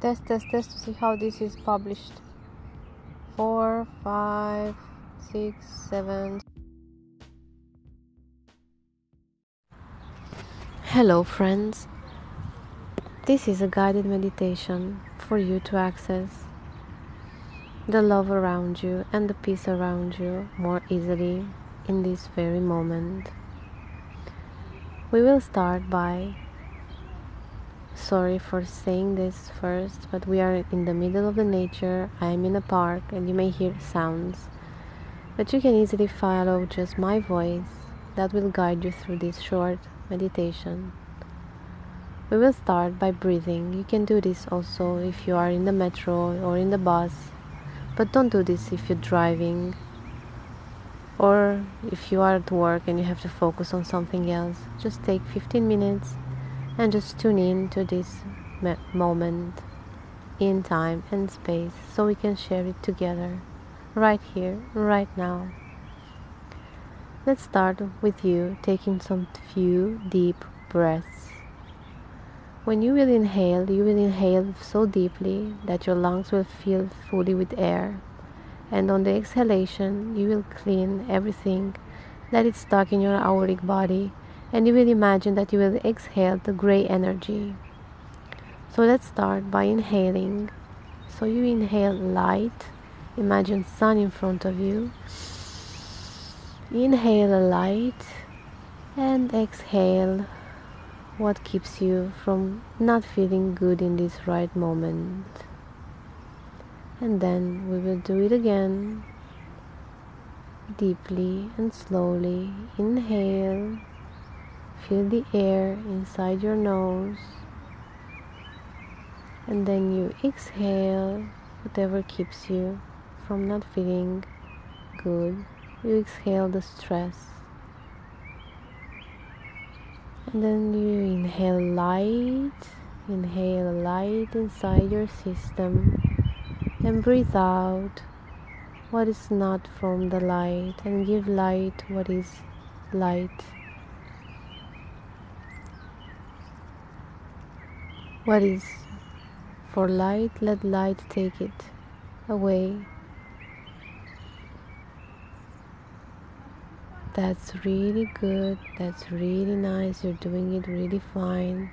test to see how this is published. 4, 5, 6, 7. Hello friends, this is a guided meditation for you to access the love around you and the peace around you more easily in this very moment. We will start by, sorry for saying this first, but we are in the middle of the nature. I am in a park and you may hear sounds, but you can easily follow just my voice that will guide you through this short meditation. We will start by breathing. You can do this also if you are in the metro or in the bus, but don't do this if you're driving or if you are at work and you have to focus on something else. Just take 15 minutes and just tune in to this moment in time and space, so we can share it together right here, right now. Let's start with you taking some few deep breaths. When you will inhale so deeply that your lungs will fill fully with air. And on the exhalation, you will clean everything that is stuck in your auric body. And you will imagine that you will exhale the gray energy. So let's start by inhaling. So you inhale light. Imagine sun in front of you. Inhale a light and exhale what keeps you from not feeling good in this right moment. And then we will do it again, deeply and slowly. Inhale, feel the air inside your nose, and then you exhale whatever keeps you from not feeling good. You exhale the stress, and then you inhale light inside your system, and breathe out what is not from the light, and give light what is light. What is for light, let light take it away. That's really good, that's really nice, you're doing it really fine.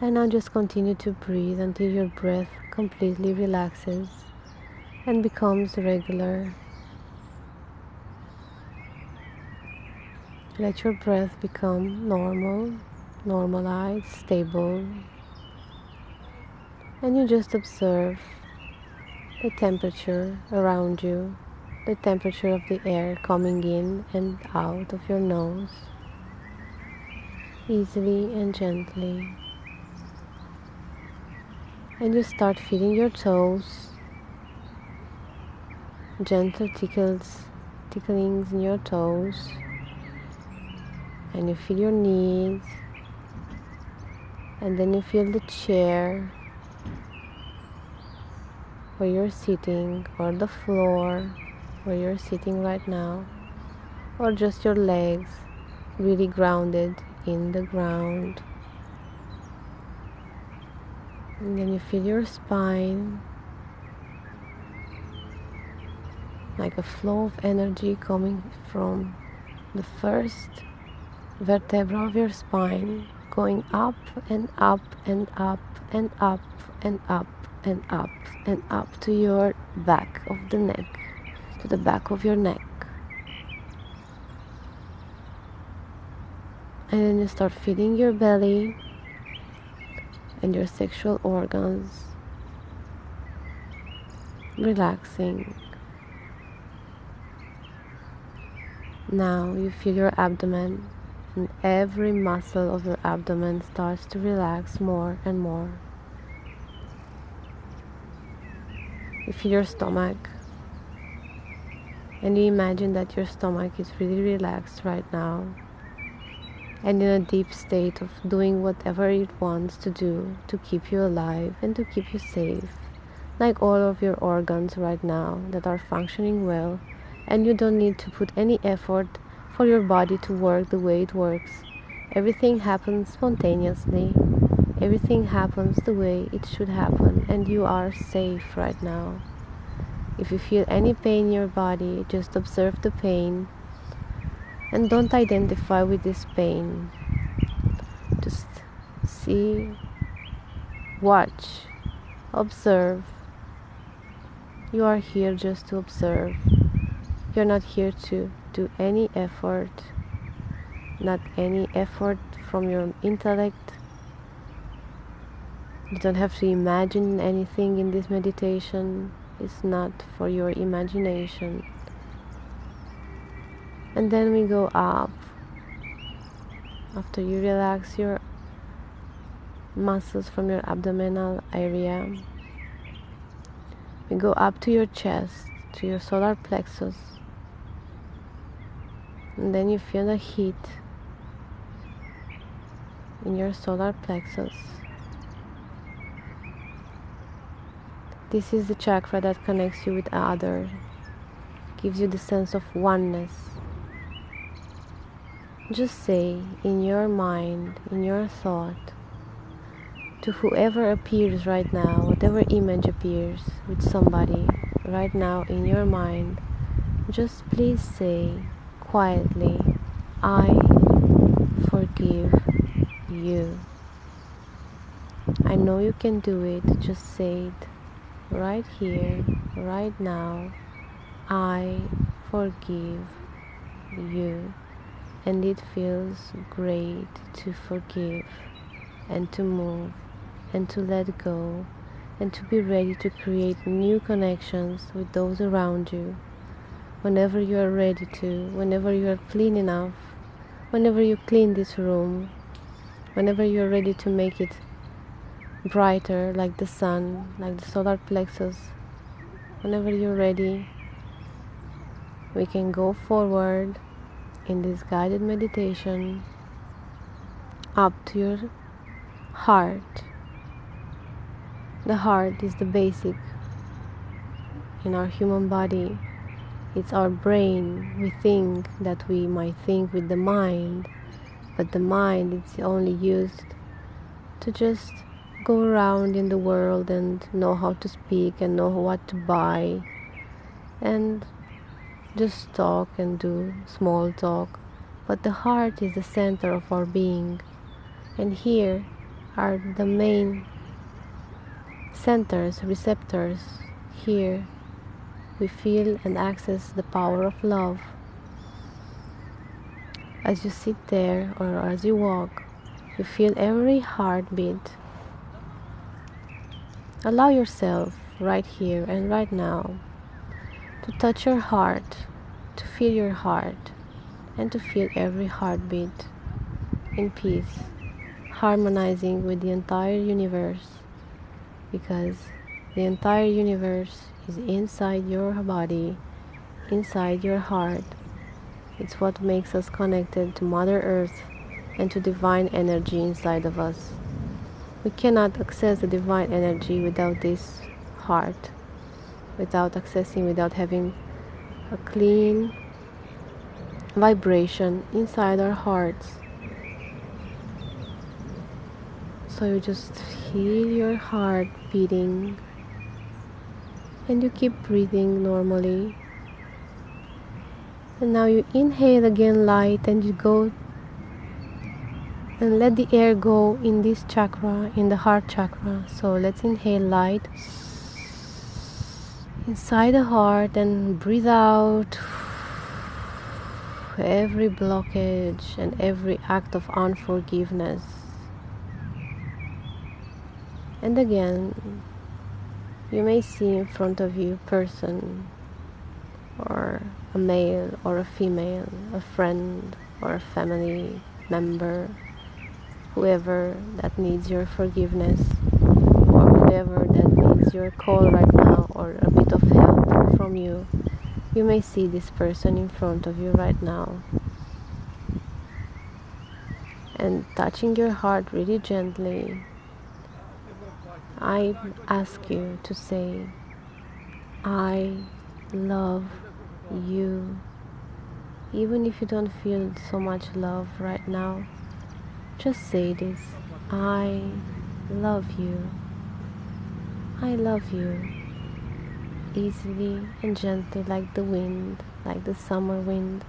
And now just continue to breathe until your breath completely relaxes and becomes regular. Let your breath become normal, normalized, stable. And you just observe the temperature around you, the temperature of the air coming in and out of your nose, easily and gently. And you start feeling your toes, gentle ticklings in your toes, and you feel your knees, and then you feel the chair where you're sitting, or the floor where you're sitting right now, or just your legs really grounded in the ground. And then you feel your spine, like a flow of energy coming from the first vertebra of your spine, going up and up and up and up and up and up and up to your back of the neck, to the back of your neck. And then you start feeling your belly and your sexual organs, relaxing. Now you feel your abdomen, and every muscle of your abdomen starts to relax more and more. You feel your stomach, and you imagine that your stomach is really relaxed right now and in a deep state of doing whatever it wants to do to keep you alive and to keep you safe, like all of your organs right now that are functioning well, and you don't need to put any effort for your body to work the way it works. Everything happens spontaneously Everything happens the way it should happen, and you are safe right now. If you feel any pain in your body, just observe the pain and don't identify with this pain. Just see, watch, observe. You are here just to observe. You're not here to do any effort, not any effort from your intellect. You don't have to imagine anything in this meditation. It's not for your imagination. And then we go up. After you relax your muscles from your abdominal area, we go up to your chest, to your solar plexus. And then you feel the heat in your solar plexus. This is the chakra that connects you with others, gives you the sense of oneness. Just say in your mind, in your thought, to whoever appears right now, whatever image appears with somebody right now in your mind, just please say quietly, I forgive you. I know you can do it, just say it right here, right now. I forgive you. And it feels great to forgive and to move and to let go and to be ready to create new connections with those around you. Whenever you are ready to, whenever you are clean enough, whenever you clean this room, whenever you are ready to make it brighter like the sun, like the solar plexus, whenever you're ready, we can go forward in this guided meditation up to your heart. The heart is the basic in our human body. It's our brain. We think that we might think with the mind, but the mind is only used to just go around in the world and know how to speak and know what to buy and just talk and do small talk. But the heart is the center of our being, and here are the main centers, receptors. Here we feel and access the power of love. As you sit there or as you walk, you feel every heartbeat. Allow yourself right here and right now to touch your heart, to feel your heart, and to feel every heartbeat in peace, harmonizing with the entire universe, because the entire universe is inside your body, inside your heart. It's what makes us connected to Mother Earth and to divine energy inside of us. We cannot access the divine energy without this heart, without having a clean vibration inside our hearts. So you just feel your heart beating, and you keep breathing normally. And now you inhale again light, and you go and let the air go in this chakra, in the heart chakra. So let's inhale light inside the heart and breathe out every blockage and every act of unforgiveness. And again, you may see in front of you a person, or a male or a female, a friend or a family member, whoever that needs your forgiveness, or whoever that needs your call right now, or a bit of help from you. You may see this person in front of you right now. And touching your heart really gently, I ask you to say, I love you. Even if you don't feel so much love right now, just say this, I love you. I love you. Easily and gently, like the wind, like the summer wind.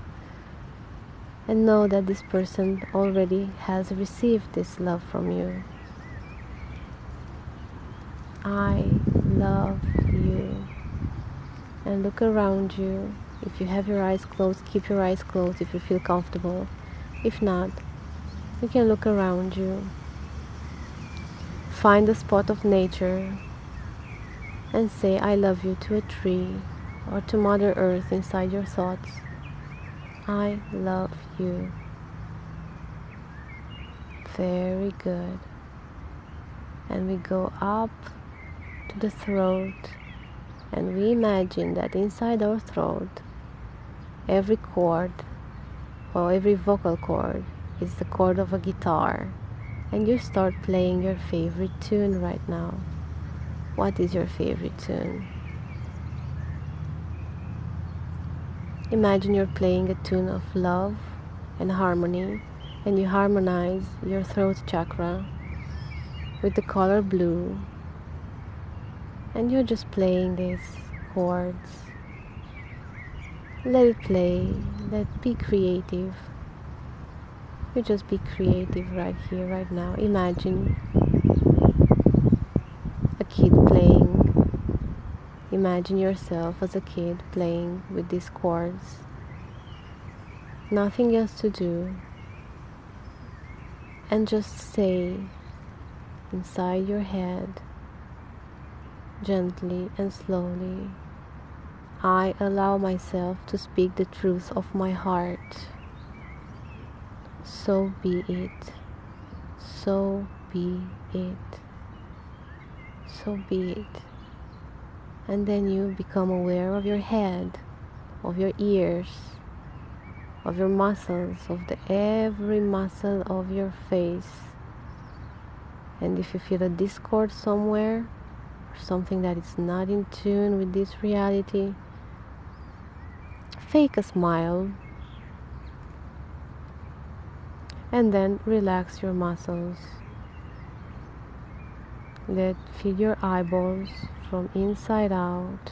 And know that this person already has received this love from you. I love you. And look around you. If you have your eyes closed, keep your eyes closed if you feel comfortable. If not, you can look around you. Find a spot of nature and say I love you to a tree or to Mother Earth inside your thoughts. I love you. Very good. And we go up to the throat and we imagine that inside our throat every chord or every vocal chord is the chord of a guitar, and you start playing your favorite tune right now. What is your favorite tune? Imagine you're playing a tune of love and harmony, and you harmonize your throat chakra with the color blue, and you're just playing these chords. Let it play, be creative. You just be creative right here, right now. Imagine a kid playing. Imagine yourself as a kid playing with these chords. Nothing else to do. And just say inside your head, gently and slowly, I allow myself to speak the truth of my heart. So be it, so be it, so be it. And then you become aware of your head, of your ears, of your muscles, of every muscle of your face. And if you feel a discord somewhere, or something that is not in tune with this reality, fake a smile. And then relax your muscles. Feel your eyeballs from inside out.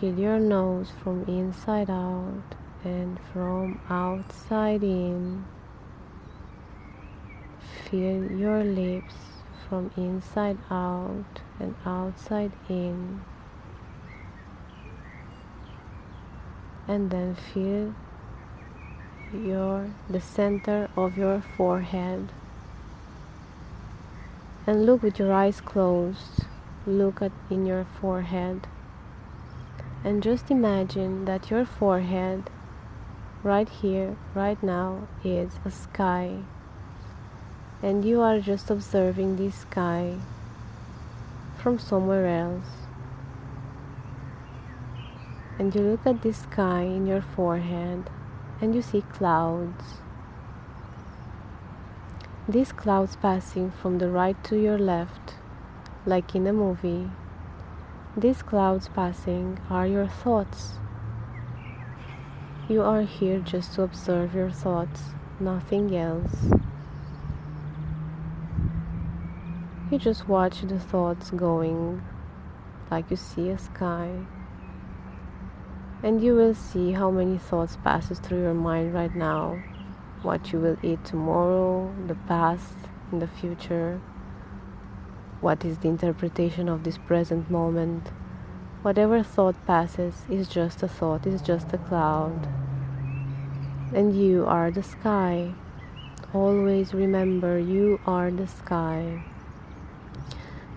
Feel your nose from inside out and from outside in. Feel your lips from inside out and outside in. And then feel the center of your forehead. And look with your eyes closed. Look in your forehead. And just imagine that your forehead, right here, right now, is a sky. And you are just observing this sky from somewhere else. And you look at the sky in your forehead and you see clouds. These clouds passing from the right to your left, like in a movie. These clouds passing are your thoughts. You are here just to observe your thoughts, nothing else. You just watch the thoughts going like you see a sky. And you will see how many thoughts passes through your mind right now. What you will eat tomorrow, the past, and the future. What is the interpretation of this present moment. Whatever thought passes is just a thought, is just a cloud. And you are the sky. Always remember, you are the sky.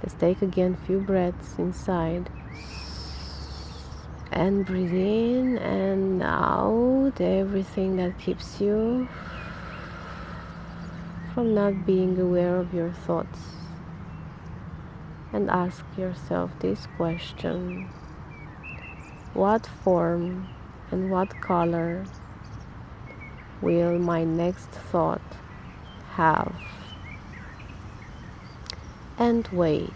Let's take again a few breaths inside. And breathe in and out everything that keeps you from not being aware of your thoughts. And ask yourself this question. What form and what color will my next thought have? And wait.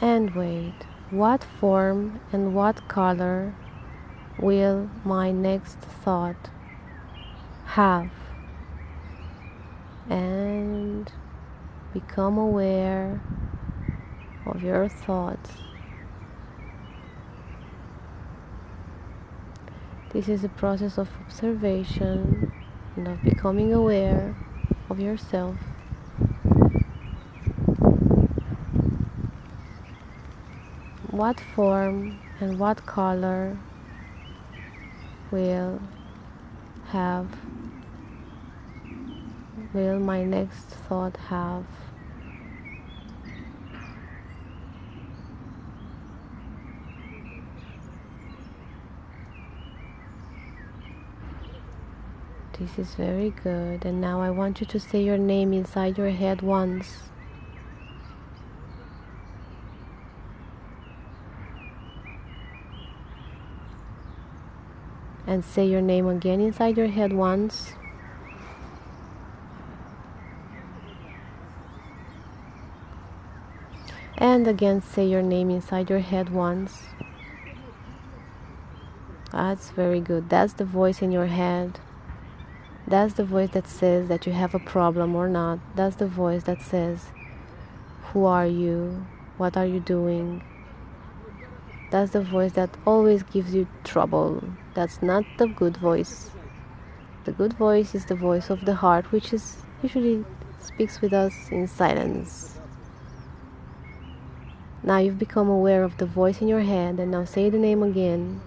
And wait, what form and what color will my next thought have? And become aware of your thoughts. This is a process of observation and of becoming aware of yourself. What form and what color will my next thought have? This is very good. And now I want you to say your name inside your head once. And say your name again inside your head once. And again, say your name inside your head once. That's very good. That's the voice in your head. That's the voice that says that you have a problem or not. That's the voice that says, who are you? What are you doing? That's the voice that always gives you trouble. That's not the good voice. The good voice is the voice of the heart, which is usually speaks with us in silence. Now you've become aware of the voice in your head, and now say the name again.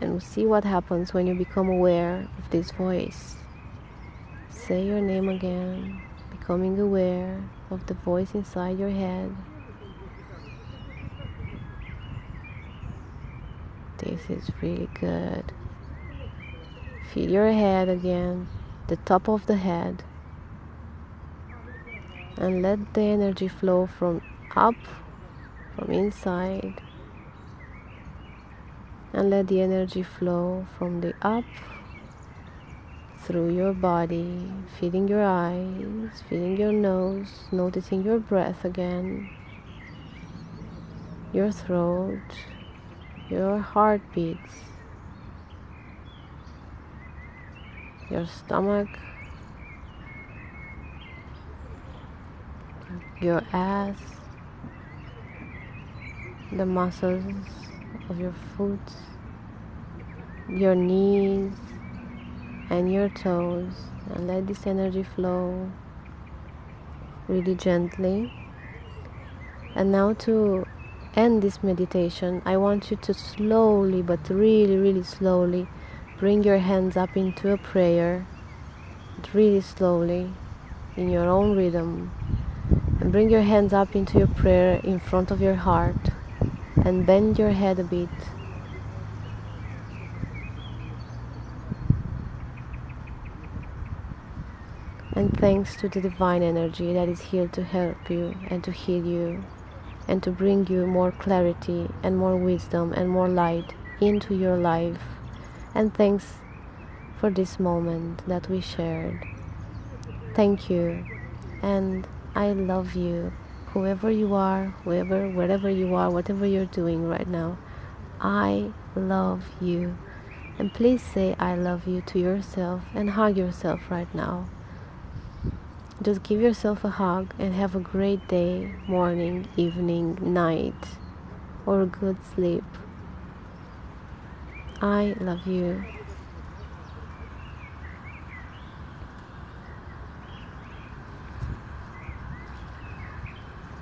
And we'll see what happens when you become aware of this voice. Say your name again, becoming aware of the voice inside your head. This is really good. Feel your head again, the top of the head. And let the energy flow from up, from inside. And let the energy flow from the up, through your body, feeling your eyes, feeling your nose, noticing your breath again, your throat, your heartbeats, your stomach, your ass, the muscles of your foot, your knees and your toes, and let this energy flow really gently. And now to end this meditation, I want you to slowly, but really, really slowly, bring your hands up into a prayer, really slowly, in your own rhythm. And bring your hands up into your prayer in front of your heart, and bend your head a bit. And thanks to the divine energy that is here to help you and to heal you, and to bring you more clarity and more wisdom and more light into your life. And thanks for this moment that we shared. Thank you, and I love you, whoever you are, wherever you are, whatever you're doing right now. I love you. And please say I love you to yourself and hug yourself right now. Just give yourself a hug and have a great day, morning, evening, night, or a good sleep. I love you.